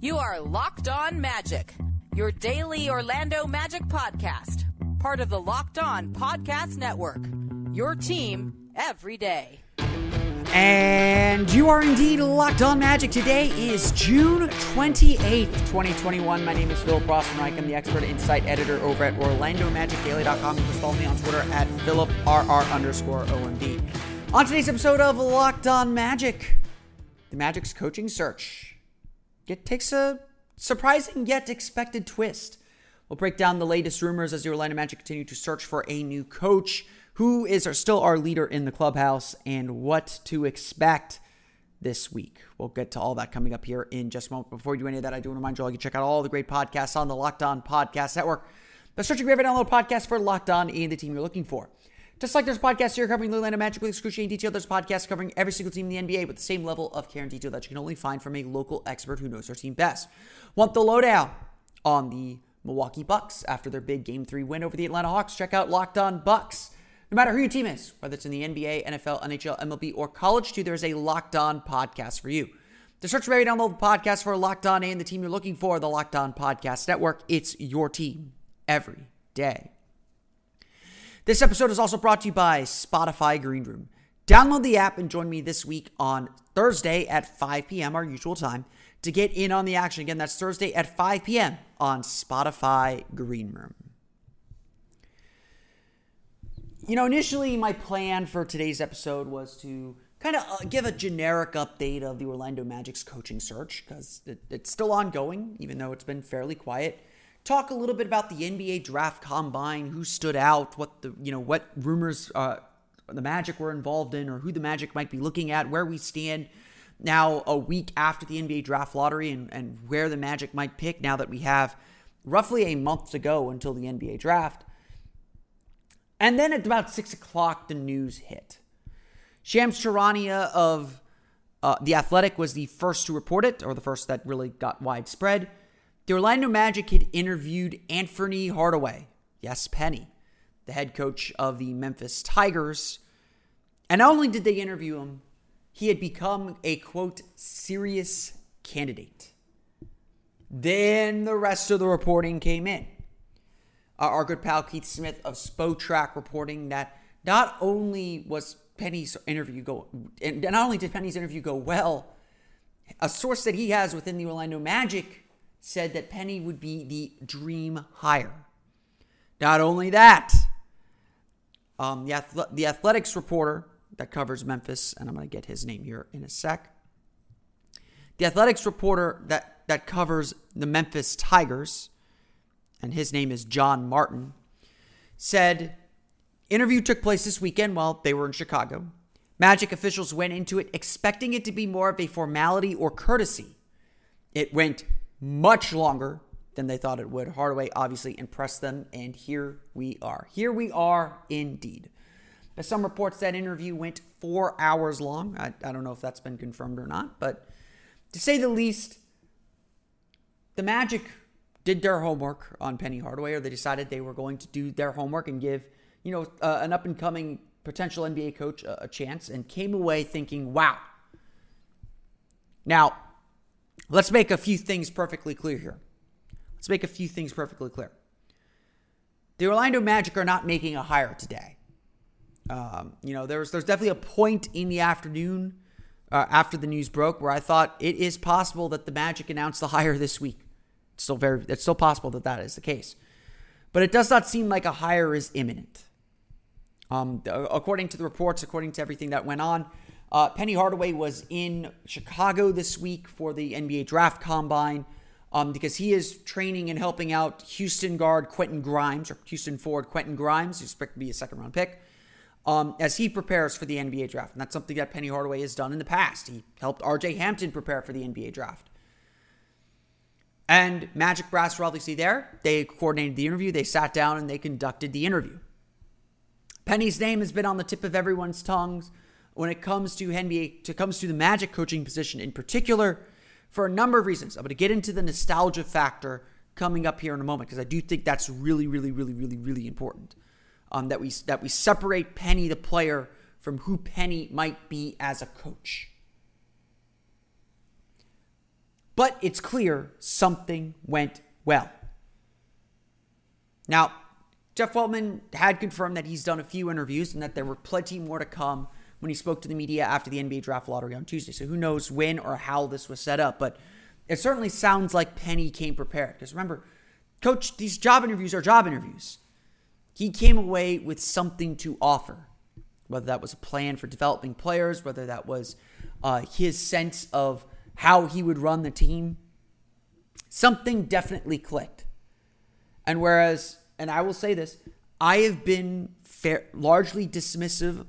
You are Locked On Magic, your daily Orlando Magic podcast, part of the Locked On Podcast Network, your team every day. And you are indeed Locked On Magic. Today is June 28th, 2021. My name is Phil Rostenreich. I'm the expert insight editor over at OrlandoMagicDaily.com. You can follow me on Twitter at PhilipRR_OMB. On today's episode of Locked On Magic, the Magic's coaching search. It takes a surprising yet expected twist. We'll break down the latest rumors as the Orlando Magic continue to search for a new coach. Who is still our leader in the clubhouse, and what to expect this week? We'll get to all that coming up here in just a moment. Before we do any of that, I do want to remind you all you can check out all the great podcasts on the Locked On Podcast Network. But search your favorite download podcast for Locked On and the team you're looking for. Just like there's podcasts here covering the Orlando Magic with excruciating detail, there's podcasts covering every single team in the NBA with the same level of care and detail that you can only find from a local expert who knows their team best. Want the lowdown on the Milwaukee Bucks after their big Game 3 win over the Atlanta Hawks? Check out Locked On Bucks. No matter who your team is, whether it's in the NBA, NFL, NHL, MLB, or college too, there's a Locked On podcast for you. To search for every download podcast for Locked On and the team you're looking for, the Locked On Podcast Network. It's your team every day. This episode is also brought to you by Spotify Greenroom. Download the app and join me this week on Thursday at 5 p.m., our usual time, to get in on the action. Again, that's Thursday at 5 p.m. on Spotify Greenroom. You know, initially my plan for today's episode was to kind of give a generic update of the Orlando Magic's coaching search, because it's still ongoing, even though it's been fairly quiet. Talk a little bit about the NBA draft combine, who stood out, what rumors the Magic were involved in, or who the Magic might be looking at, where we stand now a week after the NBA draft lottery, and where the Magic might pick now that we have roughly a month to go until the NBA draft. And then at about 6 o'clock, the news hit. Shams Charania of The Athletic was the first to report it, or the first that really got widespread. The Orlando Magic had interviewed Anfernee Hardaway, yes, Penny, the head coach of the Memphis Tigers. And not only did they interview him, he had become a, quote, serious candidate. Then the rest of the reporting came in. Our good pal Keith Smith of Spotrack reporting that not only did Penny's interview go well, a source that he has within the Orlando Magic said that Penny would be the dream hire. Not only that, the Athletic's reporter that covers Memphis, and I'm going to get his name here in a sec. The Athletic's reporter that covers the Memphis Tigers, and his name is John Martin, said, interview took place this weekend while they were in Chicago. Magic officials went into it expecting it to be more of a formality or courtesy. It went much longer than they thought it would. Hardaway obviously impressed them, and here we are. Here we are indeed. As some reports, that interview went 4 hours long. I don't know if that's been confirmed or not, but to say the least, the Magic did their homework on Penny Hardaway, or they decided they were going to do their homework and give, an up-and-coming potential NBA coach a chance, and came away thinking, wow. Now, let's make a few things perfectly clear here. The Orlando Magic are not making a hire today. There's definitely a point in the afternoon after the news broke where I thought it is possible that the Magic announced the hire this week. It's still possible that is the case, but it does not seem like a hire is imminent. According to the reports, according to everything that went on, Penny Hardaway was in Chicago this week for the NBA draft combine because he is training and helping out Houston guard Quentin Grimes, or Houston forward Quentin Grimes, who's expected to be a second-round pick, as he prepares for the NBA draft. And that's something that Penny Hardaway has done in the past. He helped RJ Hampton prepare for the NBA draft. And Magic brass were obviously there. They coordinated the interview. They sat down and they conducted the interview. Penny's name has been on the tip of everyone's tongues when it comes to NBA, comes to the Magic coaching position in particular, for a number of reasons. I'm going to get into the nostalgia factor coming up here in a moment, because I do think that's really, really, really, really, really important, that we separate Penny the player from who Penny might be as a coach. But it's clear something went well. Now, Jeff Weltman had confirmed that he's done a few interviews and that there were plenty more to come when he spoke to the media after the NBA draft lottery on Tuesday. So who knows when or how this was set up, but it certainly sounds like Penny came prepared. Because remember, coach, these job interviews are job interviews. He came away with something to offer, whether that was a plan for developing players, whether that was his sense of how he would run the team. Something definitely clicked. And whereas, and I will say this, I have been largely dismissive,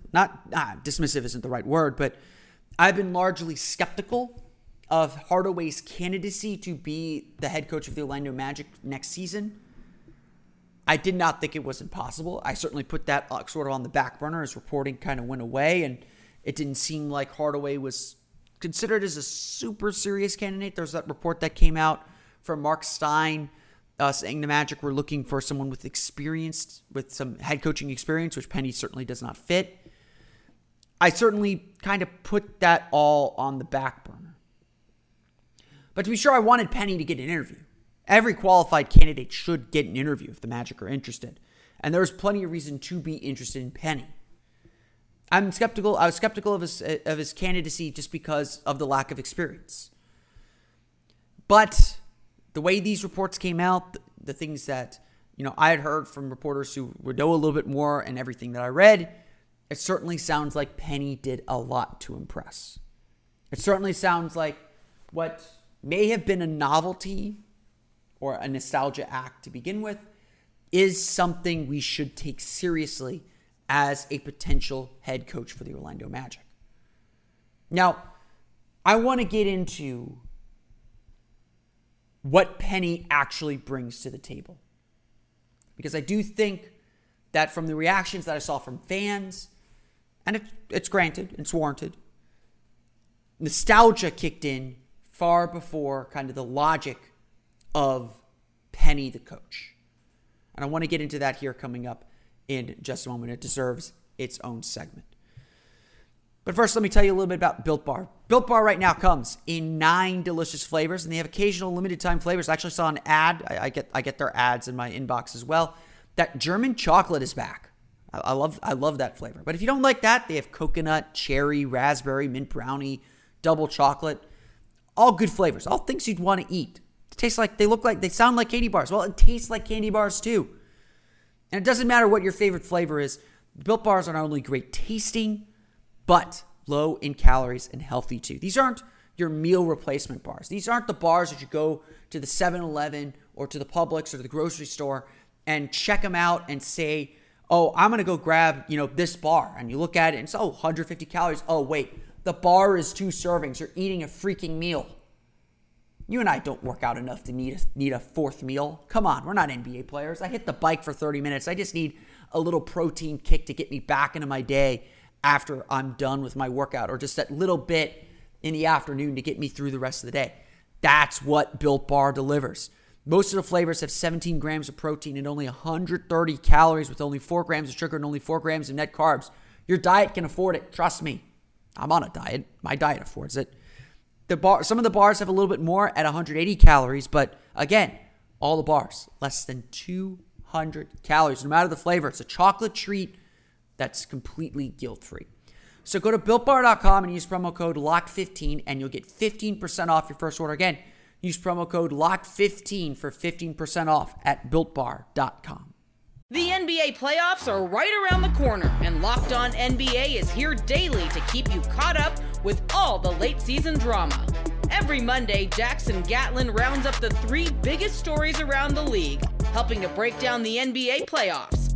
dismissive isn't the right word, but I've been largely skeptical of Hardaway's candidacy to be the head coach of the Orlando Magic next season. I did not think it was impossible. I certainly put that sort of on the back burner as reporting kind of went away, and it didn't seem like Hardaway was considered as a super serious candidate. There's that report that came out from Mark Stein saying the Magic were looking for someone with some head coaching experience, which Penny certainly does not fit. I certainly kind of put that all on the back burner. But to be sure, I wanted Penny to get an interview. Every qualified candidate should get an interview if the Magic are interested. And there's plenty of reason to be interested in Penny. I'm skeptical. I was skeptical of his candidacy just because of the lack of experience. But the way these reports came out, the things that, you know, I had heard from reporters who would know a little bit more, and everything that I read, it certainly sounds like Penny did a lot to impress. It certainly sounds like what may have been a novelty or a nostalgia act to begin with is something we should take seriously as a potential head coach for the Orlando Magic. Now, I want to get into what Penny actually brings to the table, because I do think that from the reactions that I saw from fans, and it's granted, it's warranted, nostalgia kicked in far before kind of the logic of Penny the coach. And I want to get into that here coming up in just a moment. It deserves its own segment. But first, let me tell you a little bit about Built Bar. Built Bar right now comes in 9 delicious flavors, and they have occasional limited time flavors. I actually saw an ad. I get their ads in my inbox as well. That German chocolate is back. I love that flavor. But if you don't like that, they have coconut, cherry, raspberry, mint brownie, double chocolate. All good flavors. All things you'd want to eat. It tastes like, they look like, they sound like candy bars. Well, it tastes like candy bars too. And it doesn't matter what your favorite flavor is. Built Bars are not only great tasting, but low in calories and healthy too. These aren't your meal replacement bars. These aren't the bars that you go to the 7-Eleven or to the Publix or the grocery store and check them out and say, oh, I'm going to go grab, you know, this bar. And you look at it and it's, oh, 150 calories. Oh, wait, the bar is 2 servings. You're eating a freaking meal. You and I don't work out enough to need a 4th meal. Come on, we're not NBA players. I hit the bike for 30 minutes. I just need a little protein kick to get me back into my day after I'm done with my workout, or just that little bit in the afternoon to get me through the rest of the day. That's what Built Bar delivers. Most of the flavors have 17 grams of protein and only 130 calories, with only 4 grams of sugar and only 4 grams of net carbs. Your diet can afford it. Trust me. I'm on a diet. My diet affords it. Some of the bars have a little bit more at 180 calories, but again, all the bars, less than 200 calories. No matter the flavor, it's a chocolate treat that's completely guilt-free. So go to BuiltBar.com and use promo code LOCK15 and you'll get 15% off your first order. Again, use promo code LOCK15 for 15% off at BuiltBar.com. The NBA playoffs are right around the corner, and Locked On NBA is here daily to keep you caught up with all the late season drama. Every Monday, Jackson Gatlin rounds up the 3 biggest stories around the league, helping to break down the NBA playoffs.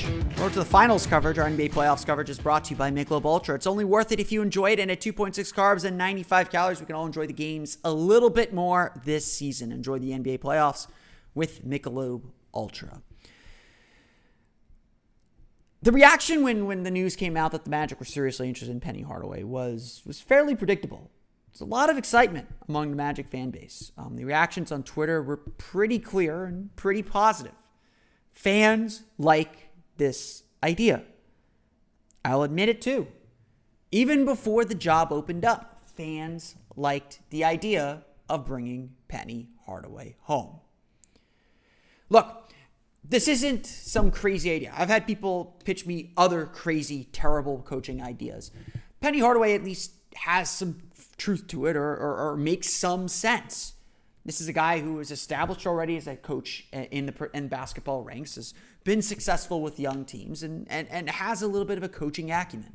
Road to the Finals coverage, our NBA Playoffs coverage is brought to you by Michelob Ultra. It's only worth it if you enjoy it, and at 2.6 carbs and 95 calories, we can all enjoy the games a little bit more this season. Enjoy the NBA Playoffs with Michelob Ultra. The reaction when the news came out that the Magic were seriously interested in Penny Hardaway was fairly predictable. There's a lot of excitement among the Magic fan base. The reactions on Twitter were pretty clear and pretty positive. Fans like this idea. I'll admit it too. Even before the job opened up, fans liked the idea of bringing Penny Hardaway home. Look, this isn't some crazy idea. I've had people pitch me other crazy, terrible coaching ideas. Penny Hardaway at least has some truth to it or makes some sense. This is a guy who is established already as a coach in basketball ranks, has been successful with young teams, and has a little bit of a coaching acumen.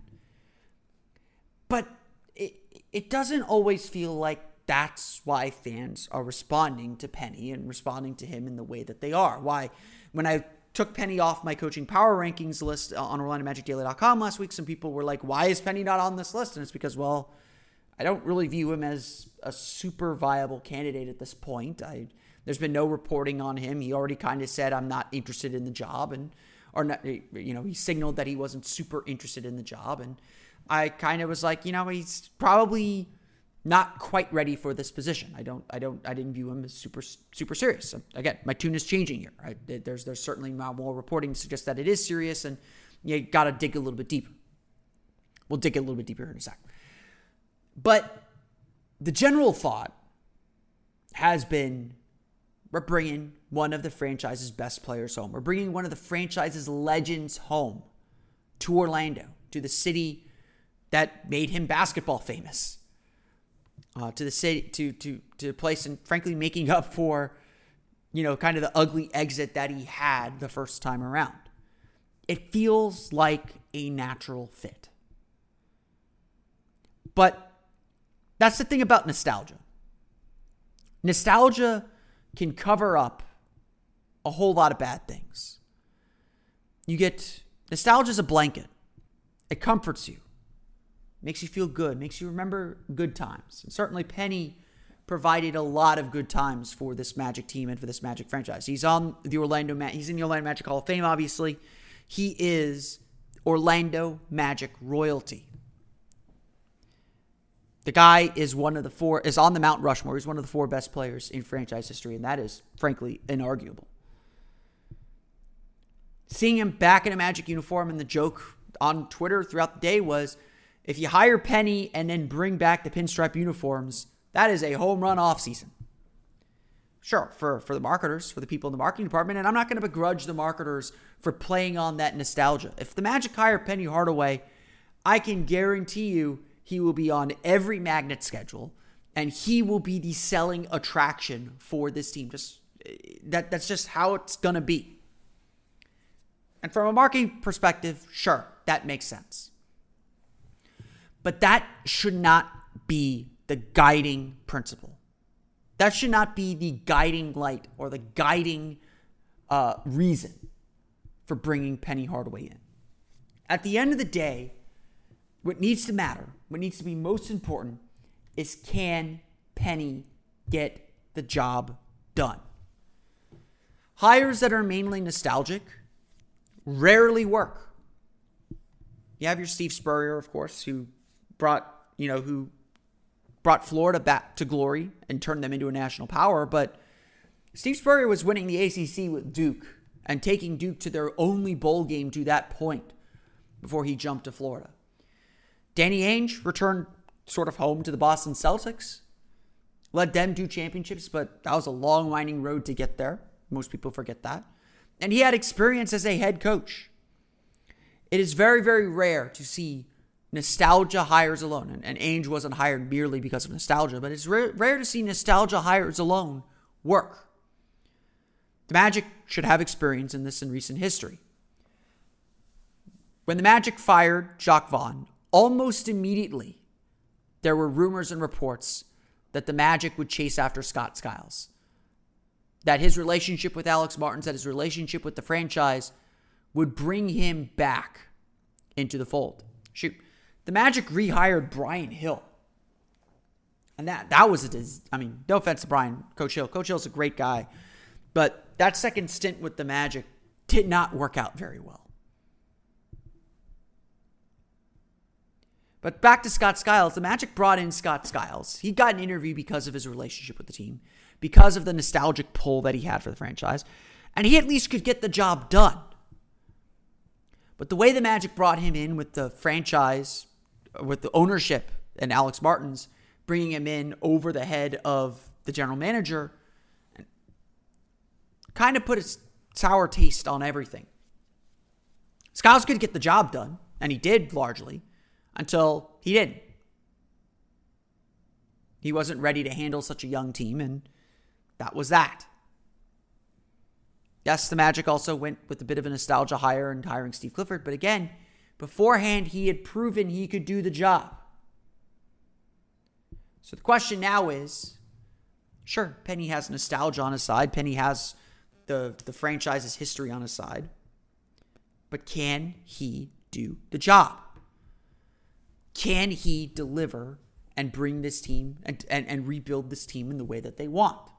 But it doesn't always feel like that's why fans are responding to Penny and responding to him in the way that they are. Why, when I took Penny off my coaching power rankings list on OrlandoMagicDaily.com last week, some people were like, why is Penny not on this list? And it's because, well, I don't really view him as a super viable candidate at this point. There's been no reporting on him. He already kind of said, I'm not interested in the job. He signaled that he wasn't super interested in the job. And I kind of was like, he's probably not quite ready for this position. I didn't view him as super, super serious. So again, my tune is changing here. Right? There's certainly more reporting to suggest that it is serious, and you got to dig a little bit deeper. We'll dig a little bit deeper in a sec. But the general thought has been, we're bringing one of the franchise's best players home. We're bringing one of the franchise's legends home to Orlando, to the city that made him basketball famous, to the city, to the place, and frankly, making up for, kind of the ugly exit that he had the first time around. It feels like a natural fit. But that's the thing about nostalgia. Nostalgia can cover up a whole lot of bad things. Nostalgia is a blanket. It comforts you. Makes you feel good. Makes you remember good times. And certainly Penny provided a lot of good times for this Magic team and for this Magic franchise. He's in the Orlando Magic Hall of Fame, obviously. He is Orlando Magic royalty. The guy is on the Mount Rushmore. He's one of the four best players in franchise history, and that is, frankly, inarguable. Seeing him back in a Magic uniform, and the joke on Twitter throughout the day was, if you hire Penny and then bring back the pinstripe uniforms, that is a home run offseason. Sure, for the marketers, for the people in the marketing department, and I'm not going to begrudge the marketers for playing on that nostalgia. If the Magic hire Penny Hardaway, I can guarantee you he will be on every magnet schedule, and he will be the selling attraction for this team. Just that's just how it's going to be. And from a marketing perspective, sure, that makes sense. But that should not be the guiding principle. That should not be the guiding light or the guiding reason for bringing Penny Hardaway in. At the end of the day, what needs to matter, what needs to be most important, is can Penny get the job done? Hires that are mainly nostalgic rarely work. You have your Steve Spurrier, of course, who brought Florida back to glory and turned them into a national power. But Steve Spurrier was winning the ACC with Duke and taking Duke to their only bowl game to that point before he jumped to Florida. Danny Ainge returned sort of home to the Boston Celtics, led them to championships, but that was a long, winding road to get there. Most people forget that. And he had experience as a head coach. It is very, very rare to see Nostalgia hires alone, and Ainge wasn't hired merely because of nostalgia, but it's rare to see nostalgia hires alone work. The Magic should have experience in this in recent history. When the Magic fired Jacques Vaughn, almost immediately, there were rumors and reports that the Magic would chase after Scott Skiles, that his relationship with Alex Martins, that his relationship with the franchise would bring him back into the fold. Shoot. The Magic rehired Brian Hill. And that was no offense to Brian, Coach Hill. Coach Hill's a great guy. But that second stint with the Magic did not work out very well. But back to Scott Skiles. The Magic brought in Scott Skiles. He got an interview because of his relationship with the team, because of the nostalgic pull that he had for the franchise. And he at least could get the job done. But the way the Magic brought him in with the franchise, with the ownership and Alex Martins, bringing him in over the head of the general manager, kind of put a sour taste on everything. Skiles could get the job done, and he did largely, until he didn't. He wasn't ready to handle such a young team, and that was that. Yes, the Magic also went with a bit of a nostalgia hire and hiring Steve Clifford. But again, beforehand, he had proven he could do the job. So the question now is, sure, Penny has nostalgia on his side. Penny has the franchise's history on his side. But can he do the job? Can he deliver and bring this team and rebuild this team in the way that they want?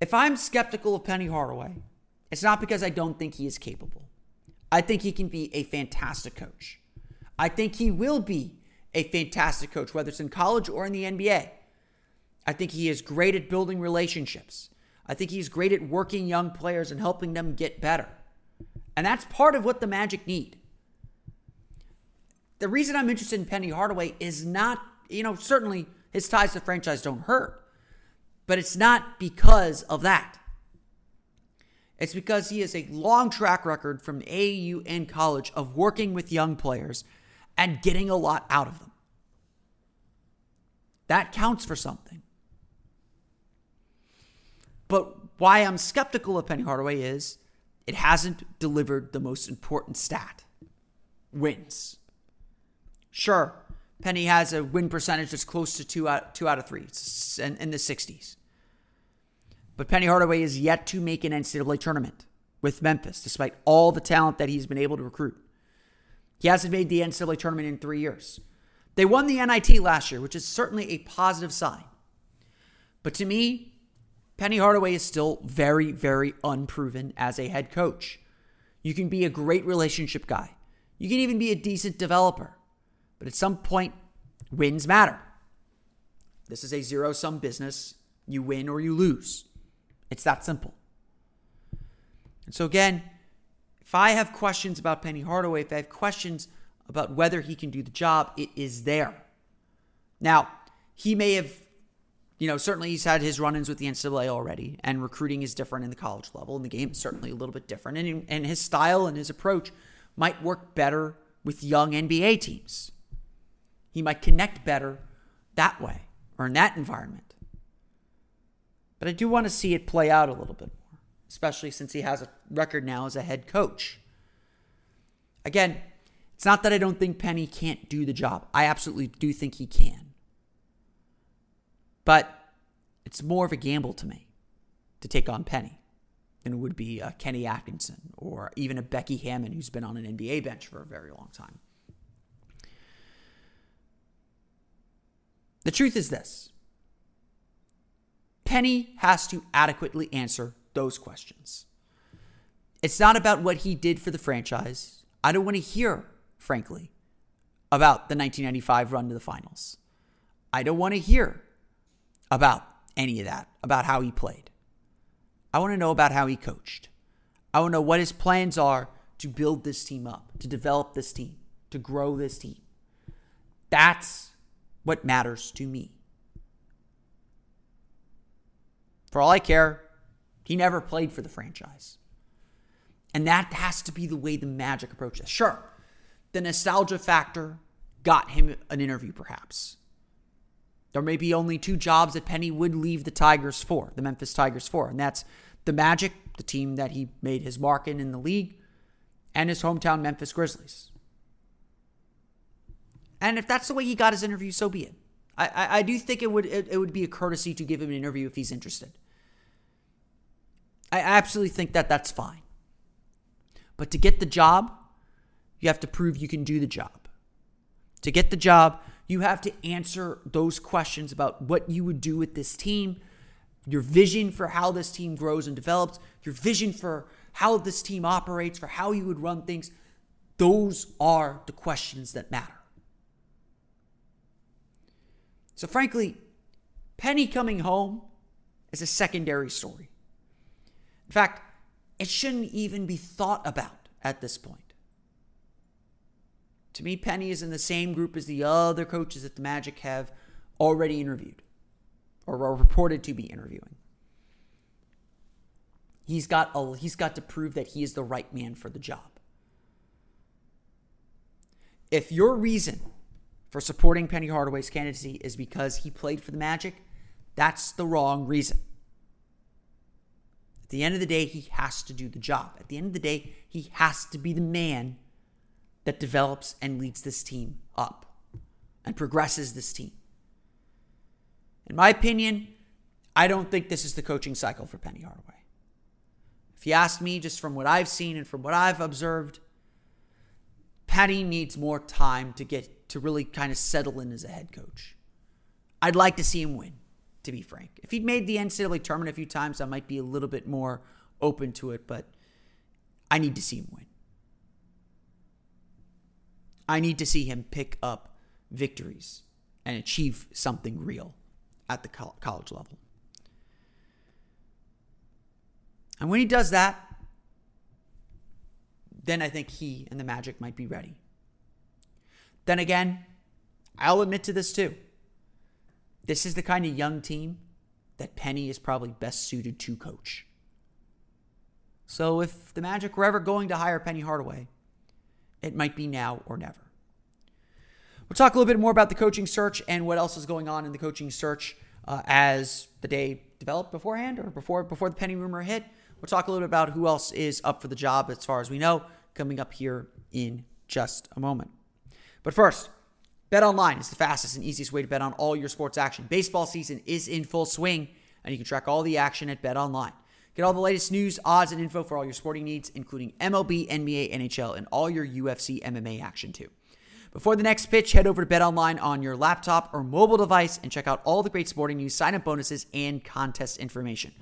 If I'm skeptical of Penny Hardaway, it's not because I don't think he is capable. I think he can be a fantastic coach. I think he will be a fantastic coach, whether it's in college or in the NBA. I think he is great at building relationships. I think he's great at working young players and helping them get better. And that's part of what the Magic need. The reason I'm interested in Penny Hardaway is not, certainly his ties to the franchise don't hurt. But it's not because of that. It's because he has a long track record from AAU and college of working with young players and getting a lot out of them. That counts for something. But why I'm skeptical of Penny Hardaway is it hasn't delivered the most important stat: wins. Sure, Penny has a win percentage that's close to 2 out of 3. It's in the 60s. But Penny Hardaway is yet to make an NCAA tournament with Memphis, despite all the talent that he's been able to recruit. He hasn't made the NCAA tournament in 3 years. They won the NIT last year, which is certainly a positive sign. But to me, Penny Hardaway is still very, very unproven as a head coach. You can be a great relationship guy. You can even be a decent developer. But at some point, wins matter. This is a zero-sum business. You win or you lose. It's that simple. And so again, if I have questions about Penny Hardaway, if I have questions about whether he can do the job, it is there. Now, he may have, certainly he's had his run-ins with the NCAA already, and recruiting is different in the college level, and the game is certainly a little bit different, and his style and his approach might work better with young NBA teams. He might connect better that way or in that environment. But I do want to see it play out a little bit more, especially since he has a record now as a head coach. Again, it's not that I don't think Penny can't do the job. I absolutely do think he can. But it's more of a gamble to me to take on Penny than it would be Kenny Atkinson or even a Becky Hammon who's been on an NBA bench for a very long time. The truth is this. Penny has to adequately answer those questions. It's not about what he did for the franchise. I don't want to hear, frankly, about the 1995 run to the finals. I don't want to hear about any of that, about how he played. I want to know about how he coached. I want to know what his plans are to build this team up, to develop this team, to grow this team. That's what matters to me. For all I care, he never played for the franchise. And that has to be the way the Magic approaches. Sure, the nostalgia factor got him an interview, perhaps. There may be only two jobs that Penny would leave the Memphis Tigers for, and that's the Magic, the team that he made his mark in the league, and his hometown Memphis Grizzlies. And if that's the way he got his interview, so be it. I do think it would be a courtesy to give him an interview if he's interested. I absolutely think that that's fine. But to get the job, you have to prove you can do the job. To get the job, you have to answer those questions about what you would do with this team, your vision for how this team grows and develops, your vision for how this team operates, for how you would run things. Those are the questions that matter. So frankly, Penny coming home is a secondary story. In fact, it shouldn't even be thought about at this point. To me, Penny is in the same group as the other coaches that the Magic have already interviewed or are reported to be interviewing. He's got to prove that he is the right man for the job. If your reason for supporting Penny Hardaway's candidacy is because he played for the Magic, that's the wrong reason. At the end of the day, he has to do the job. At the end of the day, he has to be the man that develops and leads this team up and progresses this team. In my opinion, I don't think this is the coaching cycle for Penny Hardaway. If you ask me, just from what I've seen and from what I've observed, Penny needs more time to get to really kind of settle in as a head coach. I'd like to see him win, to be frank. If he'd made the NCAA tournament a few times, I might be a little bit more open to it, but I need to see him win. I need to see him pick up victories and achieve something real at the college level. And when he does that, then I think he and the Magic might be ready. Then again, I'll admit to this too. This is the kind of young team that Penny is probably best suited to coach. So if the Magic were ever going to hire Penny Hardaway, it might be now or never. We'll talk a little bit more about the coaching search and what else is going on in the coaching search as the day developed beforehand or before the Penny rumor hit. We'll talk a little bit about who else is up for the job as far as we know coming up here in just a moment. But first, BetOnline is the fastest and easiest way to bet on all your sports action. Baseball season is in full swing, and you can track all the action at BetOnline. Get all the latest news, odds, and info for all your sporting needs, including MLB, NBA, NHL, and all your UFC MMA action too. Before the next pitch, head over to BetOnline on your laptop or mobile device and check out all the great sporting news, sign-up bonuses, and contest information.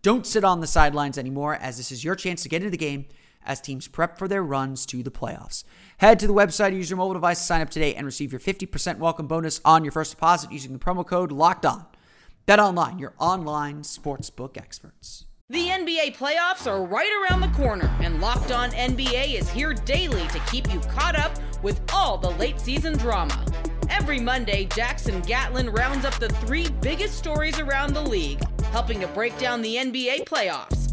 Don't sit on the sidelines anymore, as this is your chance to get into the game as teams prep for their runs to the playoffs. Head to the website or use your mobile device to sign up today and receive your 50% welcome bonus on your first deposit using the promo code LOCKEDON. BetOnline, your online sportsbook experts. The NBA playoffs are right around the corner, and Locked On NBA is here daily to keep you caught up with all the late season drama. Every Monday, Jackson Gatlin rounds up the three biggest stories around the league, helping to break down the NBA playoffs.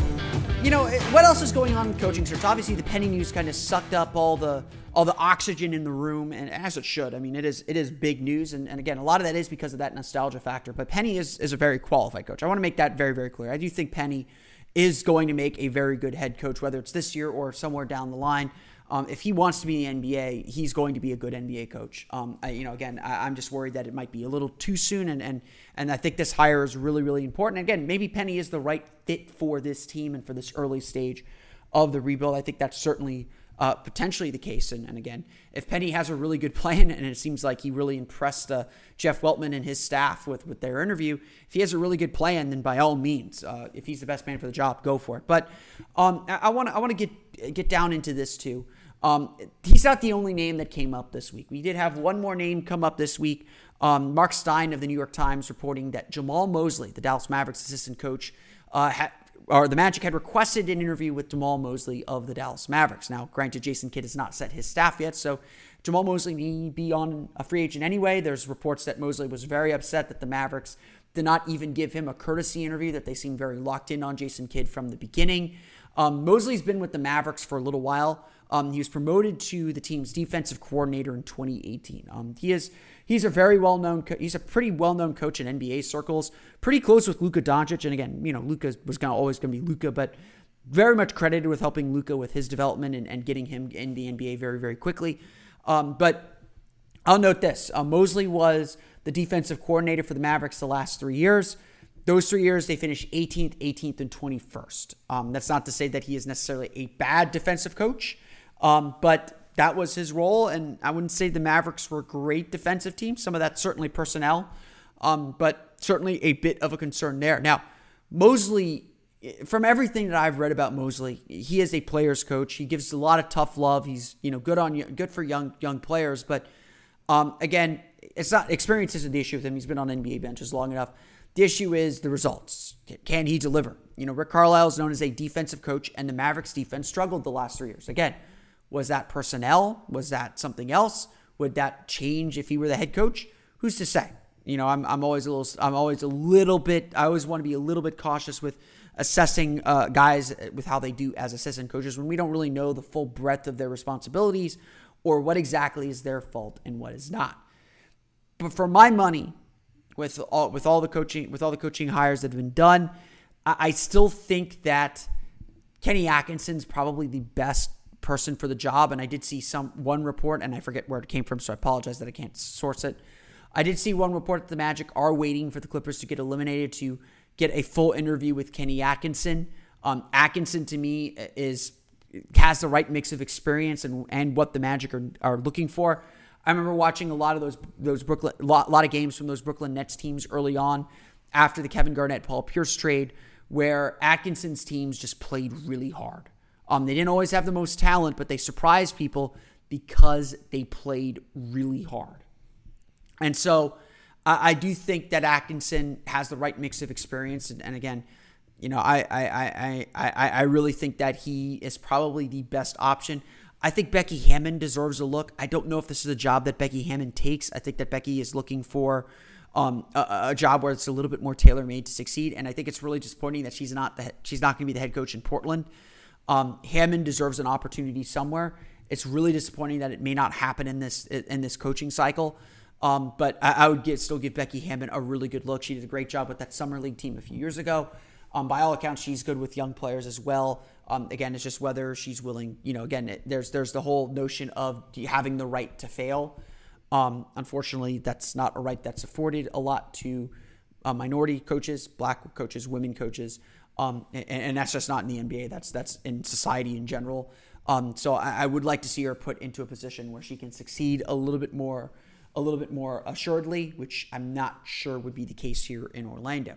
what else is going on in the coaching search? Obviously, the Penny news kind of sucked up all the oxygen in the room, and as it should. I mean, it is big news, and again, a lot of that is because of that nostalgia factor. But Penny is a very qualified coach. I want to make that very, very clear. I do think Penny is going to make a very good head coach, whether it's this year or somewhere down the line. If he wants to be in the NBA, he's going to be a good NBA coach. I'm just worried that it might be a little too soon, and I think this hire is really, really important. Again, maybe Penny is the right fit for this team and for this early stage of the rebuild. I think that's certainly potentially the case. And again, if Penny has a really good plan, and it seems like he really impressed Jeff Weltman and his staff with their interview, if he has a really good plan, then by all means, if he's the best man for the job, go for it. But I want to get down into this too. He's not the only name that came up this week. We did have one more name come up this week. Mark Stein of the New York Times reporting that Jamal Mosley, the Dallas Mavericks assistant coach, the Magic had requested an interview with Jamal Mosley of the Dallas Mavericks. Now, granted, Jason Kidd has not set his staff yet, so Jamal Mosley may be on a free agent anyway. There's reports that Mosley was very upset that the Mavericks did not even give him a courtesy interview, that they seemed very locked in on Jason Kidd from the beginning. Mosley's been with the Mavericks for a little while. He was promoted to the team's defensive coordinator in 2018. He's a pretty well-known coach in NBA circles, pretty close with Luka Doncic. And again, Luka was always going to be Luka, but very much credited with helping Luka with his development and getting him in the NBA very, very quickly. But I'll note this. Mosley was the defensive coordinator for the Mavericks the last 3 years. Those 3 years, they finished 18th, 18th, and 21st. That's not to say that he is necessarily a bad defensive coach, but that was his role, and I wouldn't say the Mavericks were a great defensive team. Some of that's certainly personnel, but certainly a bit of a concern there. Now, Mosley, from everything that I've read about Mosley, he is a player's coach. He gives a lot of tough love. He's good for young players, but again, it's not experience isn't the issue with him. He's been on NBA benches long enough. The issue is the results. Can he deliver? Rick Carlisle is known as a defensive coach, and the Mavericks defense struggled the last 3 years. Again, was that personnel? Was that something else? Would that change if he were the head coach? Who's to say? I always want to be a little bit cautious with assessing guys with how they do as assistant coaches when we don't really know the full breadth of their responsibilities or what exactly is their fault and what is not. But for my money, with all the coaching hires that have been done, I still think that Kenny Atkinson's probably the best person for the job. And I did see one report, and I forget where it came from, so I apologize that I can't source it. I did see one report that the Magic are waiting for the Clippers to get eliminated to get a full interview with Kenny Atkinson. Atkinson, to me, has the right mix of experience and what the Magic are looking for. I remember watching a lot of those games from those Brooklyn Nets teams early on after the Kevin Garnett, Paul Pierce trade, where Atkinson's teams just played really hard. They didn't always have the most talent, but they surprised people because they played really hard. And so I do think that Atkinson has the right mix of experience. And again, I really think that he is probably the best option. I think Becky Hammon deserves a look. I don't know if this is a job that Becky Hammon takes. I think that Becky is looking for a job where it's a little bit more tailor-made to succeed, and I think it's really disappointing that she's not going to be the head coach in Portland. Hammon deserves an opportunity somewhere. It's really disappointing that it may not happen in this coaching cycle, but I would still give Becky Hammon a really good look. She did a great job with that summer league team a few years ago. By all accounts, she's good with young players as well. Again, it's just whether she's willing, there's the whole notion of having the right to fail. Unfortunately, that's not a right that's afforded a lot to minority coaches, black coaches, women coaches. And that's just not in the NBA. That's in society in general. So I would like to see her put into a position where she can succeed a little bit more assuredly, which I'm not sure would be the case here in Orlando.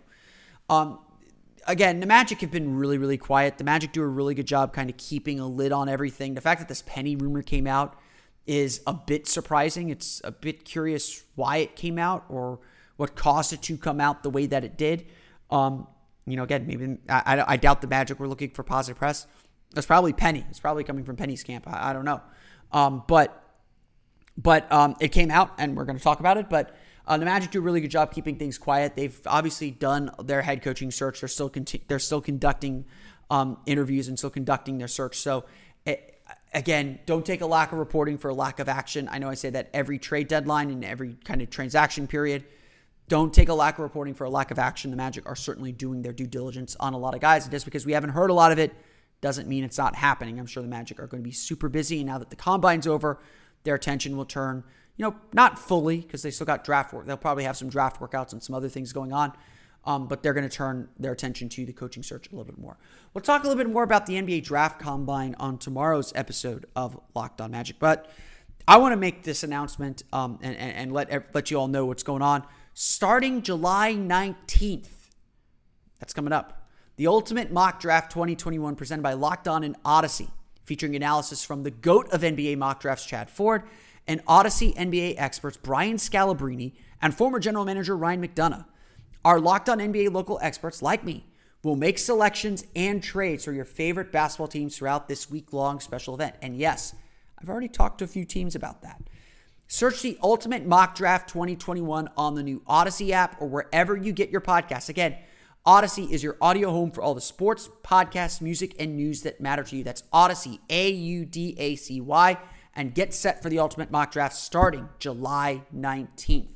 Again, the Magic have been really, really quiet. The Magic do a really good job kind of keeping a lid on everything. The fact that this Penny rumor came out is a bit surprising. It's a bit curious why it came out or what caused it to come out the way that it did. Again, maybe I doubt the Magic were looking for positive press. That's probably Penny. It's probably coming from Penny's camp. I don't know. But it came out, and we're going to talk about it, but the Magic do a really good job keeping things quiet. They've obviously done their head coaching search. They're still conducting interviews and still conducting their search. So, again, don't take a lack of reporting for a lack of action. I know I say that every trade deadline and every kind of transaction period. Don't take a lack of reporting for a lack of action. The Magic are certainly doing their due diligence on a lot of guys. And just because we haven't heard a lot of it doesn't mean it's not happening. I'm sure the Magic are going to be super busy. And now that the combine's over, their attention will turn not fully because they still got draft work. They'll probably have some draft workouts and some other things going on, but they're going to turn their attention to the coaching search a little bit more. We'll talk a little bit more about the NBA Draft Combine on tomorrow's episode of Locked On Magic, but I want to make this announcement and let you all know what's going on. Starting July 19th, that's coming up, the Ultimate Mock Draft 2021 presented by Locked On and Odyssey featuring analysis from the GOAT of NBA mock drafts, Chad Ford, and Odyssey NBA experts Brian Scalabrine and former general manager Ryan McDonough. Our Locked On NBA local experts, like me, will make selections and trades for your favorite basketball teams throughout this week-long special event. And yes, I've already talked to a few teams about that. Search the Ultimate Mock Draft 2021 on the new Odyssey app or wherever you get your podcasts. Again, Odyssey is your audio home for all the sports, podcasts, music, and news that matter to you. That's Odyssey, A-U-D-A-C-Y, and get set for the Ultimate Mock Draft starting July 19th.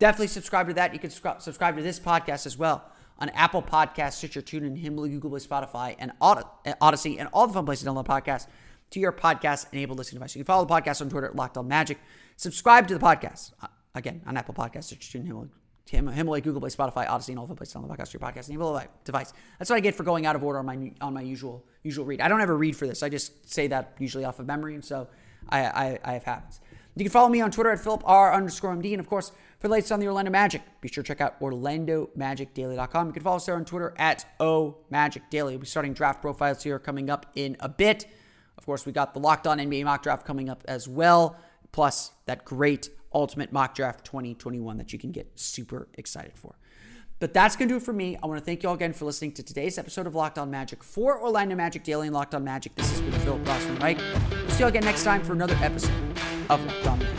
Definitely subscribe to that. You can subscribe to this podcast as well on Apple Podcasts, Stitcher, TuneIn, Himalaya, Google Play, Spotify, and Odyssey, and all the fun places to download podcasts to your podcast-enabled listening device. You can follow the podcast on Twitter at Locked On Magic. Subscribe to the podcast, again, on Apple Podcasts, Stitcher, TuneIn, Himalaya, Google Play, Spotify, Odyssey, and all the places on the podcast, your podcast-enabled device. That's what I get for going out of order on my usual read. I don't ever read for this. I just say that usually off of memory, and so I have habits. You can follow me on Twitter at PhilipR_MD, and of course, for the latest on the Orlando Magic, be sure to check out OrlandoMagicDaily.com. You can follow us there on Twitter at OMagicDaily. We'll be starting draft profiles here coming up in a bit. Of course, we got the Locked On NBA mock draft coming up as well, plus that great Ultimate Mock Draft 2021 that you can get super excited for. But that's going to do it for me. I want to thank you all again for listening to today's episode of Locked On Magic for Orlando Magic Daily and Locked On Magic. This has been Philip Rossman, right? We'll see you all again next time for another episode of Locked On Magic.